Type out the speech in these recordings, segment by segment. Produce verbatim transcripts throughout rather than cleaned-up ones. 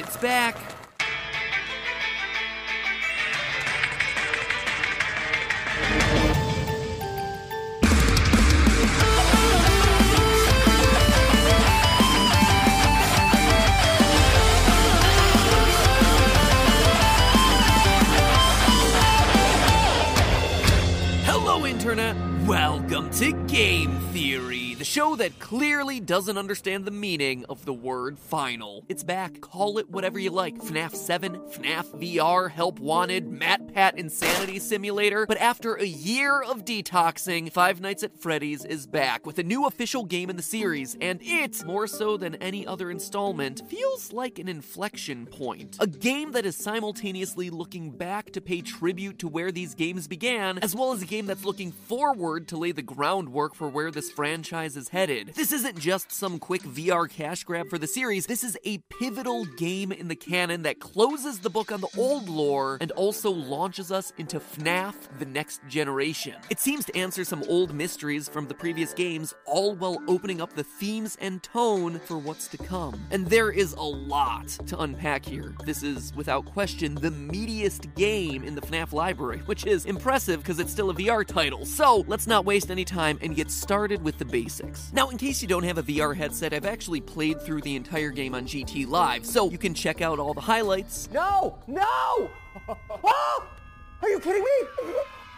It's back. Welcome to Game Theory, the show that clearly doesn't understand the meaning of the word final. It's back. Call it whatever you like. FNAF seven, FNAF V R, Help Wanted, MatPat Insanity Simulator. But after a year of detoxing, Five Nights at Freddy's is back with a new official game in the series, and it, more so than any other installment, feels like an inflection point. A game that is simultaneously looking back to pay tribute to where these games began, as well as a game that's looking forward to lay the groundwork for where this franchise is headed. This isn't just some quick V R cash grab for the series, this is a pivotal game in the canon that closes the book on the old lore and also launches us into FNAF The Next Generation. It seems to answer some old mysteries from the previous games, all while opening up the themes and tone for what's to come. And there is a lot to unpack here. This is, without question, the meatiest game in the FNAF library, which is impressive because it's still a V R title. So, let's not waste any time and get started with the basics. Now, in case you don't have a V R headset, I've actually played through the entire game on G T Live, so you can check out all the highlights. No! No! Oh! Are you kidding me?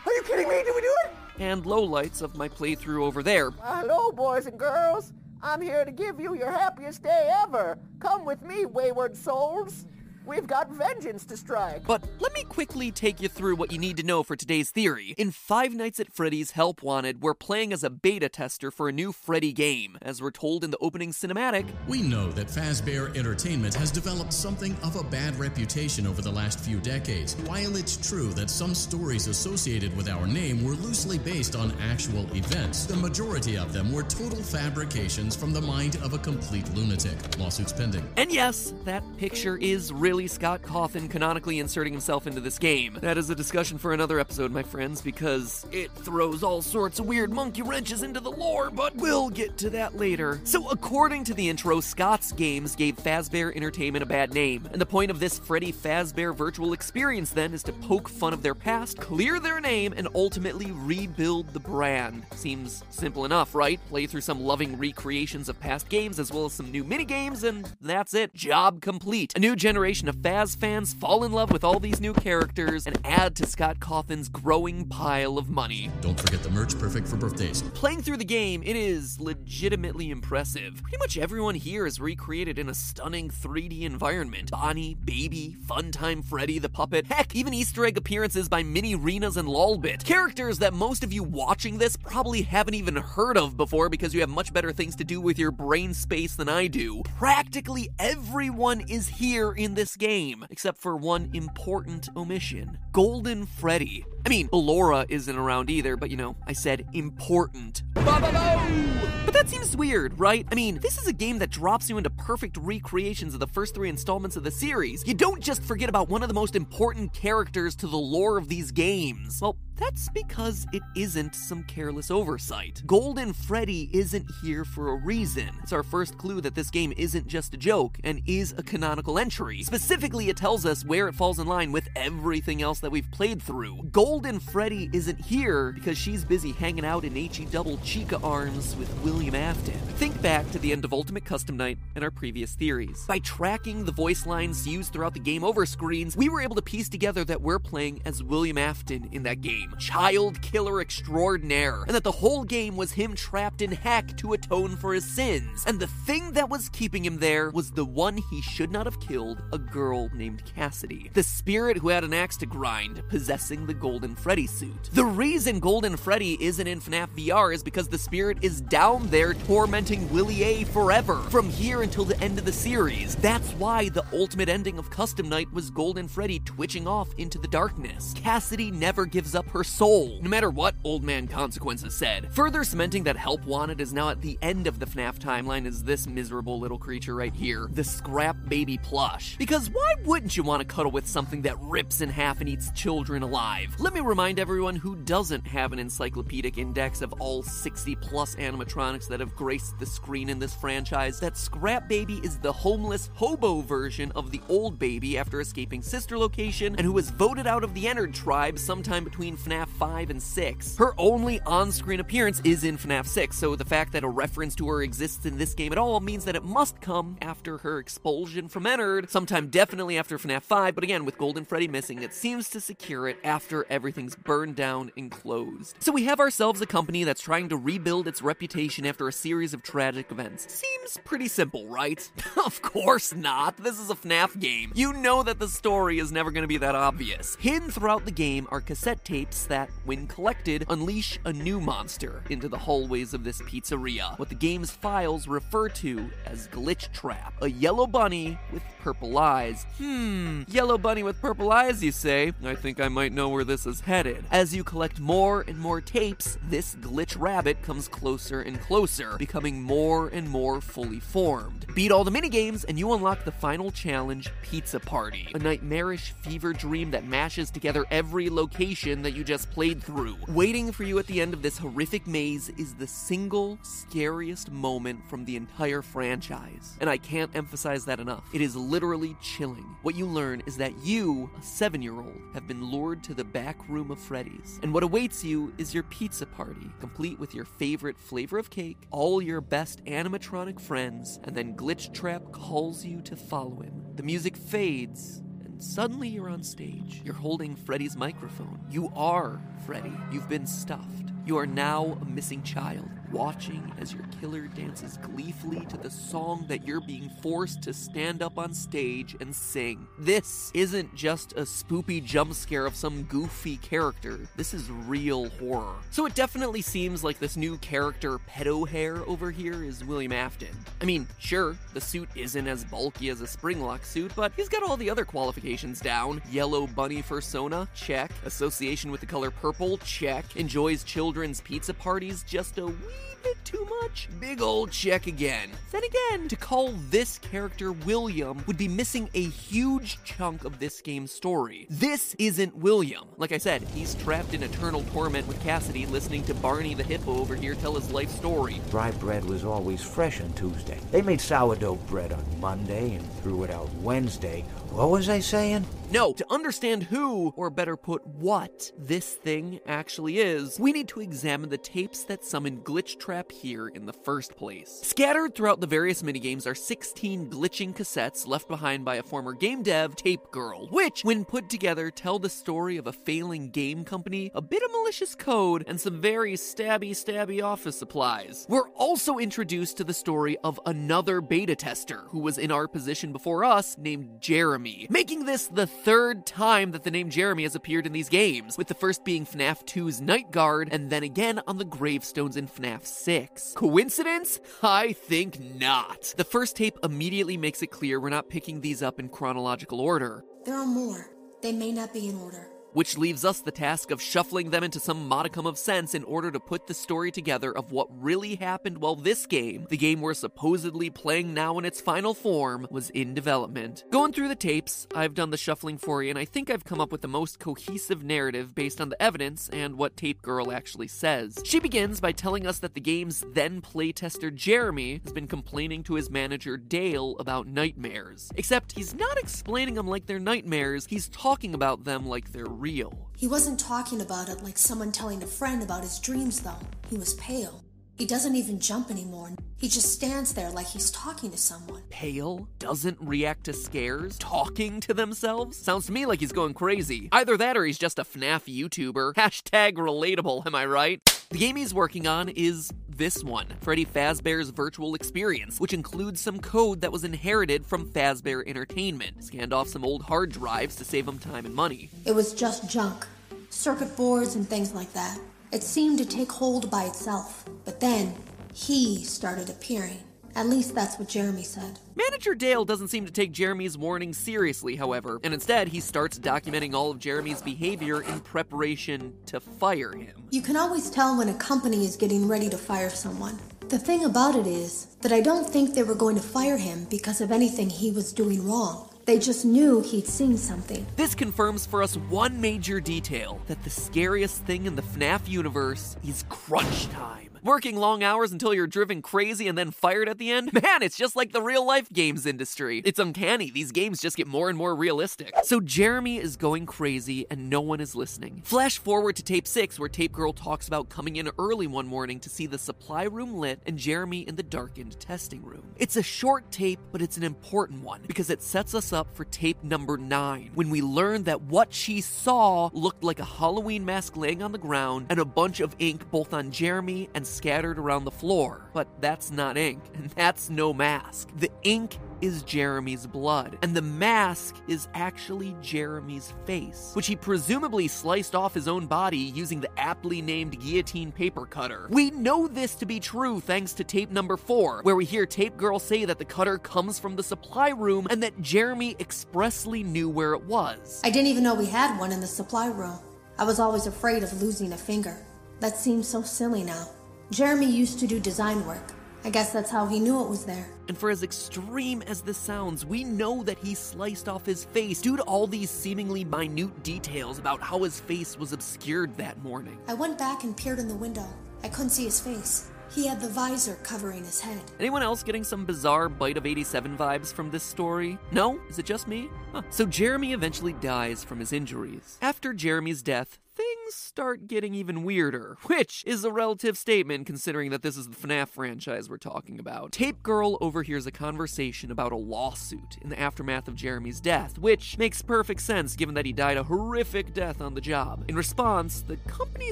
Are you kidding me? Did we do it? And lowlights of my playthrough over there. Uh, hello, boys and girls. I'm here to give you your happiest day ever. Come with me, wayward souls. We've got vengeance to strike. But let me quickly take you through what you need to know for today's theory. In Five Nights at Freddy's Help Wanted, we're playing as a beta tester for a new Freddy game. As we're told in the opening cinematic, we know that Fazbear Entertainment has developed something of a bad reputation over the last few decades. While it's true that some stories associated with our name were loosely based on actual events, the majority of them were total fabrications from the mind of a complete lunatic. Lawsuits pending. And yes, that picture is real. Really, Scott Cawthon canonically inserting himself into this game. That is a discussion for another episode, my friends, because it throws all sorts of weird monkey wrenches into the lore, but we'll get to that later. So according to the intro, Scott's games gave Fazbear Entertainment a bad name, and the point of this Freddy Fazbear virtual experience then is to poke fun of their past, clear their name, and ultimately rebuild the brand. Seems simple enough, right? Play through some loving recreations of past games as well as some new minigames, and that's it. Job complete. A new generation of Faz fans fall in love with all these new characters and add to Scott Cawthon's growing pile of money. Don't forget the merch, perfect for birthdays. Playing through the game, it is legitimately impressive. Pretty much everyone here is recreated in a stunning three D environment. Bonnie, Baby, Funtime Freddy the Puppet, heck, even Easter egg appearances by Mini-Renas and Lolbit. Characters that most of you watching this probably haven't even heard of before because you have much better things to do with your brain space than I do. Practically everyone is here in this game, except for one important omission. Golden Freddy. I mean, Ballora isn't around either, but you know, I said important. But that seems weird, right? I mean, this is a game that drops you into perfect recreations of the first three installments of the series. You don't just forget about one of the most important characters to the lore of these games. Well, that's because it isn't some careless oversight. Golden Freddy isn't here for a reason. It's our first clue that this game isn't just a joke and is a canonical entry. Specifically, it tells us where it falls in line with everything else that we've played through. Golden Freddy isn't here because she's busy hanging out in H E double Chica arms with William Afton. Think back to the end of Ultimate Custom Night and our previous theories. By tracking the voice lines used throughout the game over screens, we were able to piece together that we're playing as William Afton in that game. Child killer extraordinaire, and that the whole game was him trapped in heck to atone for his sins. And the thing that was keeping him there was the one he should not have killed, a girl named Cassidy, the spirit who had an axe to grind, possessing the Golden Freddy suit. The reason Golden Freddy isn't in FNAF V R is because the spirit is down there tormenting Willie A forever, from here until the end of the series. That's why the ultimate ending of Custom Night was Golden Freddy twitching off into the darkness. Cassidy never gives up her her soul, no matter what Old Man Consequences said. Further cementing that help wanted is now at the end of the FNAF timeline is this miserable little creature right here, the Scrap Baby plush. Because why wouldn't you want to cuddle with something that rips in half and eats children alive? Let me remind everyone who doesn't have an encyclopedic index of all sixty plus animatronics that have graced the screen in this franchise that Scrap Baby is the homeless hobo version of the old baby after escaping Sister Location and who was voted out of the Ennard tribe sometime between FNAF five and six. Her only on-screen appearance is in FNAF six, so the fact that a reference to her exists in this game at all means that it must come after her expulsion from Ennard, sometime definitely after FNAF five, but again, with Golden Freddy missing, it seems to secure it after everything's burned down and closed. So we have ourselves a company that's trying to rebuild its reputation after a series of tragic events. Seems pretty simple, right? Of course not. This is a FNAF game. You know that the story is never going to be that obvious. Hidden throughout the game are cassette tapes that, when collected, unleash a new monster into the hallways of this pizzeria, what the game's files refer to as Glitch Trap, a yellow bunny with purple eyes. Hmm, yellow bunny with purple eyes, you say? I think I might know where this is headed. As you collect more and more tapes, this glitch rabbit comes closer and closer, becoming more and more fully formed. Beat all the minigames, and you unlock the final challenge, Pizza Party, a nightmarish fever dream that mashes together every location that you just played through. Waiting for you at the end of this horrific maze is the single scariest moment from the entire franchise, and I can't emphasize that enough. It is literally chilling. What you learn is that you, a seven-year-old, have been lured to the back room of Freddy's, and what awaits you is your pizza party, complete with your favorite flavor of cake, all your best animatronic friends, and then Glitch Trap calls you to follow him. The music fades, and suddenly you're on stage. You're holding Freddy's microphone. You are Freddy. You've been stuffed. You are now a missing child, watching as your killer dances gleefully to the song that you're being forced to stand up on stage and sing. This isn't just a spoopy jump scare of some goofy character. This is real horror. So it definitely seems like this new character, Pedo Hair, over here is William Afton. I mean, sure, the suit isn't as bulky as a springlock suit, but he's got all the other qualifications down. Yellow bunny fursona? Check. Association with the color purple? Check. Enjoys children's pizza parties just a wee bit too much? Big old check again. Then again, to call this character William would be missing a huge chunk of this game's story. This isn't William. Like I said, he's trapped in eternal torment with Cassidy listening to Barney the Hippo over here tell his life story. Dry bread was always fresh on Tuesday. They made sourdough bread on Monday and threw it out Wednesday. What was I saying? No, to understand who, or better put, what this thing actually is, we need to examine the tapes that summoned Glitch Trap here in the first place. Scattered throughout the various minigames are sixteen glitching cassettes left behind by a former game dev, Tape Girl, which, when put together, tell the story of a failing game company, a bit of malicious code, and some very stabby stabby office supplies. We're also introduced to the story of another beta tester, who was in our position before us, named Jeremy, making this the third time that the name Jeremy has appeared in these games, with the first being FNAF two's Night Guard, and then again on the gravestones in FNAF six. Coincidence? I think not. The first tape immediately makes it clear we're not picking these up in chronological order. There are more. They may not be in order. Which leaves us the task of shuffling them into some modicum of sense in order to put the story together of what really happened while this game, the game we're supposedly playing now in its final form, was in development. Going through the tapes, I've done the shuffling for you, and I think I've come up with the most cohesive narrative based on the evidence and what Tape Girl actually says. She begins by telling us that the game's then playtester Jeremy has been complaining to his manager Dale about nightmares. Except he's not explaining them like they're nightmares, he's talking about them like they're real. He wasn't talking about it like someone telling a friend about his dreams, though. He was pale. He doesn't even jump anymore. He just stands there like he's talking to someone. Pale? Doesn't react to scares? Talking to themselves? Sounds to me like he's going crazy. Either that or he's just a FNAF YouTuber. Hashtag relatable, am I right? The game he's working on is this one, Freddy Fazbear's Virtual Experience, which includes some code that was inherited from Fazbear Entertainment. Scanned off some old hard drives to save him time and money. It was just junk. Circuit boards and things like that. It seemed to take hold by itself. But then, he started appearing. At least that's what Jeremy said. Manager Dale doesn't seem to take Jeremy's warning seriously, however, and instead he starts documenting all of Jeremy's behavior in preparation to fire him. You can always tell when a company is getting ready to fire someone. The thing about it is that I don't think they were going to fire him because of anything he was doing wrong. They just knew he'd seen something. This confirms for us one major detail, that the scariest thing in the FNAF universe is crunch time. Working long hours until you're driven crazy and then fired at the end? Man, it's just like the real-life games industry. It's uncanny. These games just get more and more realistic. So Jeremy is going crazy and no one is listening. Flash forward to tape six, where Tape Girl talks about coming in early one morning to see the supply room lit and Jeremy in the darkened testing room. It's a short tape, but it's an important one because it sets us up for tape number nine, when we learn that what she saw looked like a Halloween mask laying on the ground and a bunch of ink both on Jeremy and scattered around the floor. But that's not ink, and that's no mask. The ink is Jeremy's blood, and the mask is actually Jeremy's face, which he presumably sliced off his own body using the aptly named guillotine paper cutter. We know this to be true thanks to tape number four, where we hear Tape Girl say that the cutter comes from the supply room and that Jeremy expressly knew where it was. I didn't even know we had one in the supply room. I was always afraid of losing a finger. That seems so silly now. Jeremy used to do design work. I guess that's how he knew it was there. And for as extreme as this sounds, we know that he sliced off his face due to all these seemingly minute details about how his face was obscured that morning. I went back and peered in the window. I couldn't see his face. He had the visor covering his head. Anyone else getting some bizarre Bite of eighty-seven vibes from this story? No? Is it just me? Huh. So Jeremy eventually dies from his injuries. After Jeremy's death, things start getting even weirder, which is a relative statement considering that this is the FNAF franchise we're talking about. Tape Girl overhears a conversation about a lawsuit in the aftermath of Jeremy's death, which makes perfect sense given that he died a horrific death on the job. In response, the company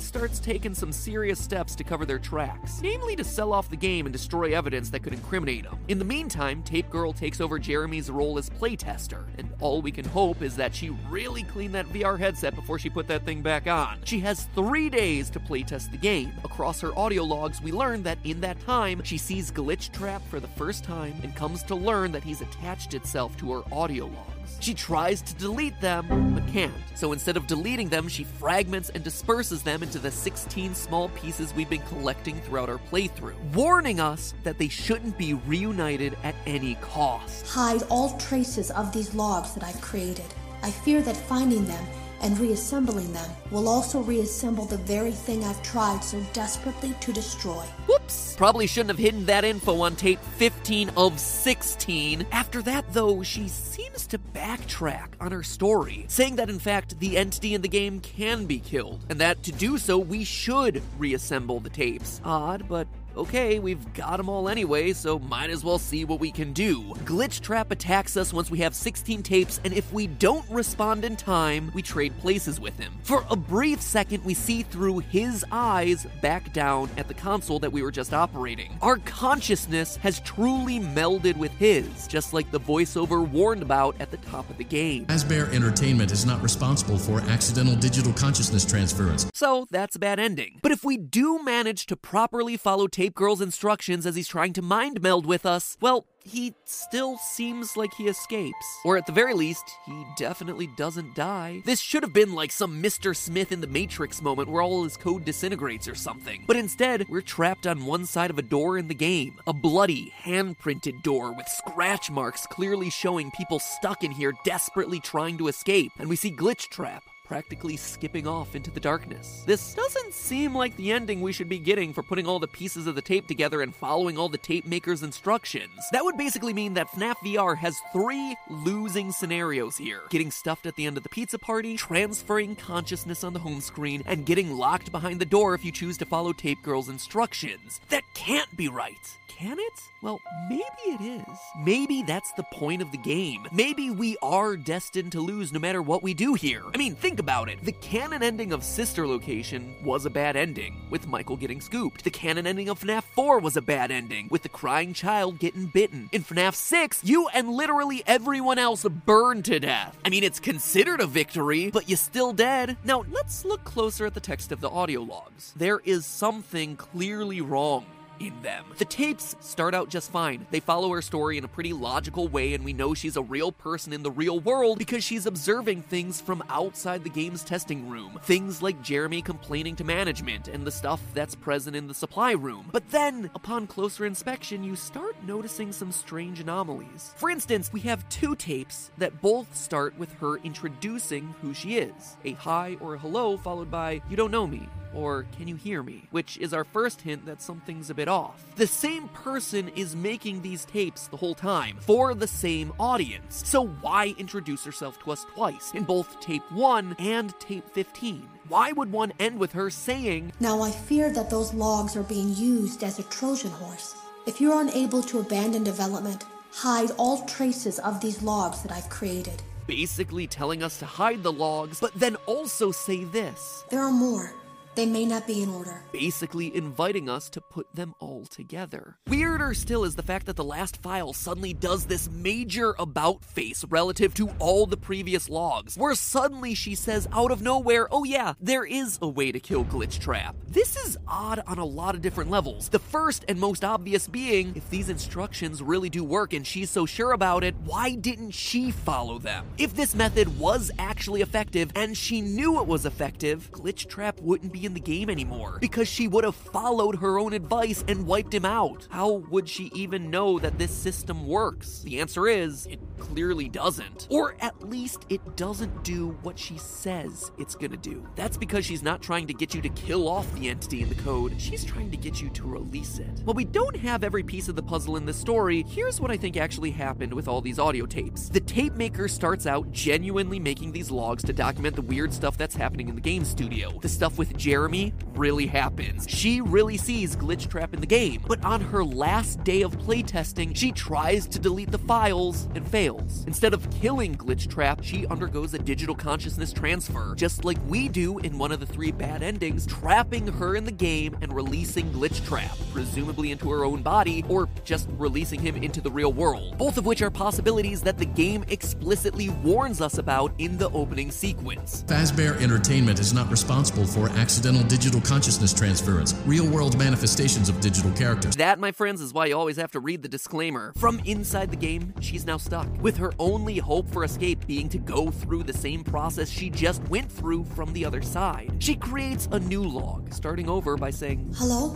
starts taking some serious steps to cover their tracks, namely to sell off the game and destroy evidence that could incriminate him. In the meantime, Tape Girl takes over Jeremy's role as playtester, and all we can hope is that she really cleaned that V R headset before she put that thing back on. She has three days to playtest the game. Across her audio logs, we learn that in that time, she sees Glitch Trap for the first time and comes to learn that he's attached itself to her audio logs. She tries to delete them, but can't. So instead of deleting them, she fragments and disperses them into the sixteen small pieces we've been collecting throughout our playthrough, warning us that they shouldn't be reunited at any cost. Hide all traces of these logs that I've created. I fear that finding them and reassembling them will also reassemble the very thing I've tried so desperately to destroy. Whoops! Probably shouldn't have hidden that info on tape fifteen of sixteen. After that, though, she seems to backtrack on her story, saying that, in fact, the entity in the game can be killed, and that to do so, we should reassemble the tapes. Odd, but okay, we've got them all anyway, so might as well see what we can do. Glitch Trap attacks us once we have sixteen tapes, and if we don't respond in time, we trade places with him. For a brief second, we see through his eyes back down at the console that we were just operating. Our consciousness has truly melded with his, just like the voiceover warned about at the top of the game. Fazbear Entertainment is not responsible for accidental digital consciousness transference. So that's a bad ending. But if we do manage to properly follow Tape Girl's instructions as he's trying to mind meld with us, well, he still seems like he escapes. Or at the very least, he definitely doesn't die. This should have been like some Mister Smith in the Matrix moment where all his code disintegrates or something. But instead, we're trapped on one side of a door in the game. A bloody, hand-printed door with scratch marks clearly showing people stuck in here desperately trying to escape. And we see Glitch Trap practically skipping off into the darkness. This doesn't seem like the ending we should be getting for putting all the pieces of the tape together and following all the tape maker's instructions. That would basically mean that FNAF V R has three losing scenarios here: getting stuffed at the end of the pizza party, transferring consciousness on the home screen, and getting locked behind the door if you choose to follow Tape Girl's instructions. That can't be right. Can it? Well, maybe it is. Maybe that's the point of the game. Maybe we are destined to lose no matter what we do here. I mean, think about it. The canon ending of Sister Location was a bad ending, with Michael getting scooped. The canon ending of FNAF four was a bad ending, with the crying child getting bitten. In FNAF six, you and literally everyone else burned to death. I mean, it's considered a victory, but you're still dead. Now, let's look closer at the text of the audio logs. There is something clearly wrong in them. The tapes start out just fine. They follow her story in a pretty logical way, and we know she's a real person in the real world because she's observing things from outside the game's testing room. Things like Jeremy complaining to management and the stuff that's present in the supply room. But then, upon closer inspection, you start noticing some strange anomalies. For instance, we have two tapes that both start with her introducing who she is. A hi or a hello followed by, "You don't know me," or "Can you hear me?" which is our first hint that something's a bit off. The same person is making these tapes the whole time, for the same audience, so why introduce herself to us twice, in both Tape one and Tape fifteen? Why would one end with her saying, "Now I fear that those logs are being used as a Trojan horse. If you're unable to abandon development, hide all traces of these logs that I've created." Basically telling us to hide the logs, but then also say this. "There are more. They may not be in order." Basically inviting us to put them all together. Weirder still is the fact that the last file suddenly does this major about face relative to all the previous logs, where suddenly she says out of nowhere, "Oh yeah, there is a way to kill Glitch Trap." This is odd on a lot of different levels. The first and most obvious being, if these instructions really do work and she's so sure about it, why didn't she follow them? If this method was actually effective and she knew it was effective, Glitch Trap wouldn't be in the game anymore, because she would have followed her own advice and wiped him out. How would she even know that this system works? The answer is, it clearly doesn't. Or at least it doesn't do what she says it's gonna do. That's because she's not trying to get you to kill off the entity in the code, she's trying to get you to release it. While we don't have every piece of the puzzle in this story, here's what I think actually happened with all these audio tapes. The tape maker starts out genuinely making these logs to document the weird stuff that's happening in the game studio. The stuff with Jeremy really happens. She really sees Glitch Trap in the game. But on her last day of playtesting, she tries to delete the files and fails. Instead of killing Glitch Trap, she undergoes a digital consciousness transfer, just like we do in one of the three bad endings, trapping her in the game and releasing Glitch Trap, presumably into her own body, or just releasing him into the real world. Both of which are possibilities that the game explicitly warns us about in the opening sequence. Fazbear Entertainment is not responsible for accidents. Accidental digital consciousness transference, real-world manifestations of digital characters. That, my friends, is why you always have to read the disclaimer. From inside the game, she's now stuck, with her only hope for escape being to go through the same process she just went through from the other side. She creates a new log, starting over by saying, "Hello?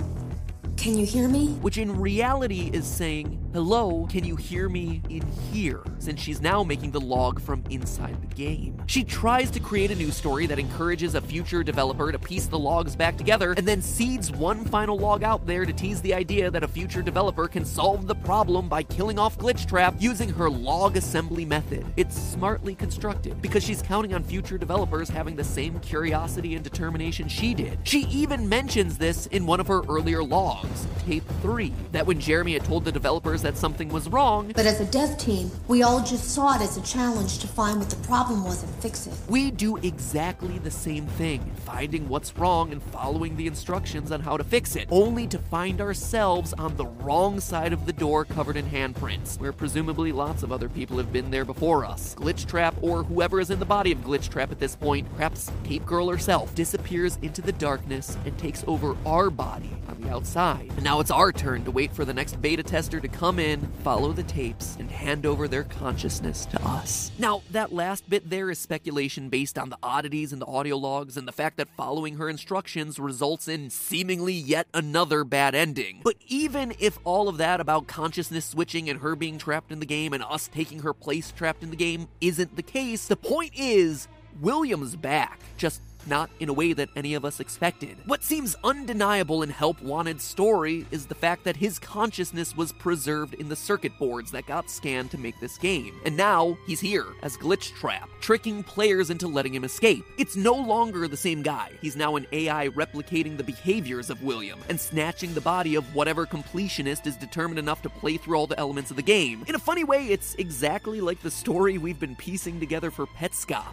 Can you hear me?" which in reality is saying, "Hello, can you hear me in here?" since she's now making the log from inside the game. She tries to create a new story that encourages a future developer to piece the logs back together and then seeds one final log out there to tease the idea that a future developer can solve the problem by killing off Glitch Trap using her log assembly method. It's smartly constructed because she's counting on future developers having the same curiosity and determination she did. She even mentions this in one of her earlier logs, Tape three, that when Jeremy had told the developers that something was wrong, "But as a dev team, we all just saw it as a challenge to find what the problem was and fix it." We do exactly the same thing, finding what's wrong and following the instructions on how to fix it, only to find ourselves on the wrong side of the door covered in handprints, where presumably lots of other people have been there before us. Glitch Trap, or whoever is in the body of Glitch Trap at this point, perhaps Tape Girl herself, disappears into the darkness and takes over our body on the outside. And now it's our turn to wait for the next beta tester to come in, follow the tapes, and hand over their consciousness to us. Now, that last bit there is speculation based on the oddities in the audio logs and the fact that following her instructions results in seemingly yet another bad ending. But even if all of that about consciousness switching and her being trapped in the game and us taking her place trapped in the game isn't the case, the point is, William's back. Just not in a way that any of us expected. What seems undeniable in Help Wanted story is the fact that his consciousness was preserved in the circuit boards that got scanned to make this game. And now, he's here, as Glitch Trap, tricking players into letting him escape. It's no longer the same guy. He's now an A I replicating the behaviors of William, and snatching the body of whatever completionist is determined enough to play through all the elements of the game. In a funny way, it's exactly like the story we've been piecing together for Petscop.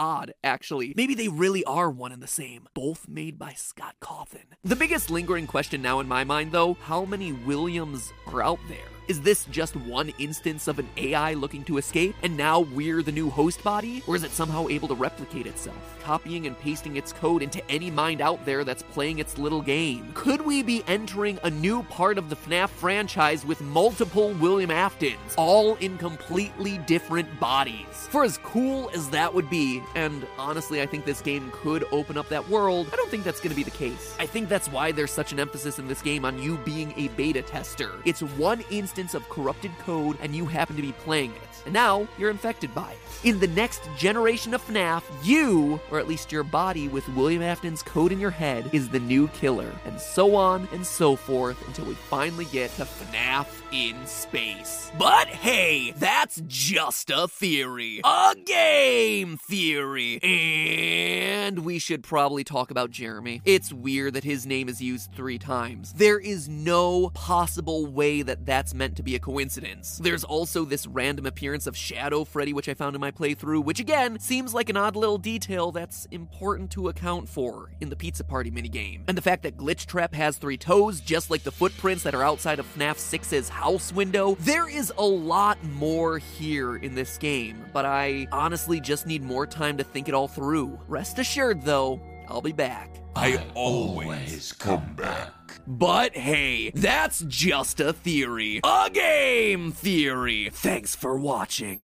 Odd, actually. Maybe they really are one and the same, both made by Scott Cawthon. The biggest lingering question now in my mind, though, how many Williams are out there? Is this just one instance of an A I looking to escape, and now we're the new host body? Or is it somehow able to replicate itself, copying and pasting its code into any mind out there that's playing its little game? Could we be entering a new part of the FNAF franchise with multiple William Aftons, all in completely different bodies? For as cool as that would be, and honestly I think this game could open up that world, I don't think that's going to be the case. I think that's why there's such an emphasis in this game on you being a beta tester. It's one instance of corrupted code, and you happen to be playing it. And now, you're infected by it. In the next generation of FNAF, you, or at least your body with William Afton's code in your head, is the new killer. And so on and so forth until we finally get to FNAF in space. But hey, that's just a theory. A game theory. And we should probably talk about Jeremy. It's weird that his name is used three times. There is no possible way that that's meant to be a coincidence. There's also this random appearance of Shadow Freddy, which I found in my playthrough, which again, seems like an odd little detail that's important to account for in the Pizza Party minigame. And the fact that Glitch Trap has three toes, just like the footprints that are outside of FNAF six's house window. There is a lot more here in this game, but I honestly just need more time to think it all through. Rest assured though, I'll be back. I always come back. But hey, that's just a theory. A game theory. Thanks for watching.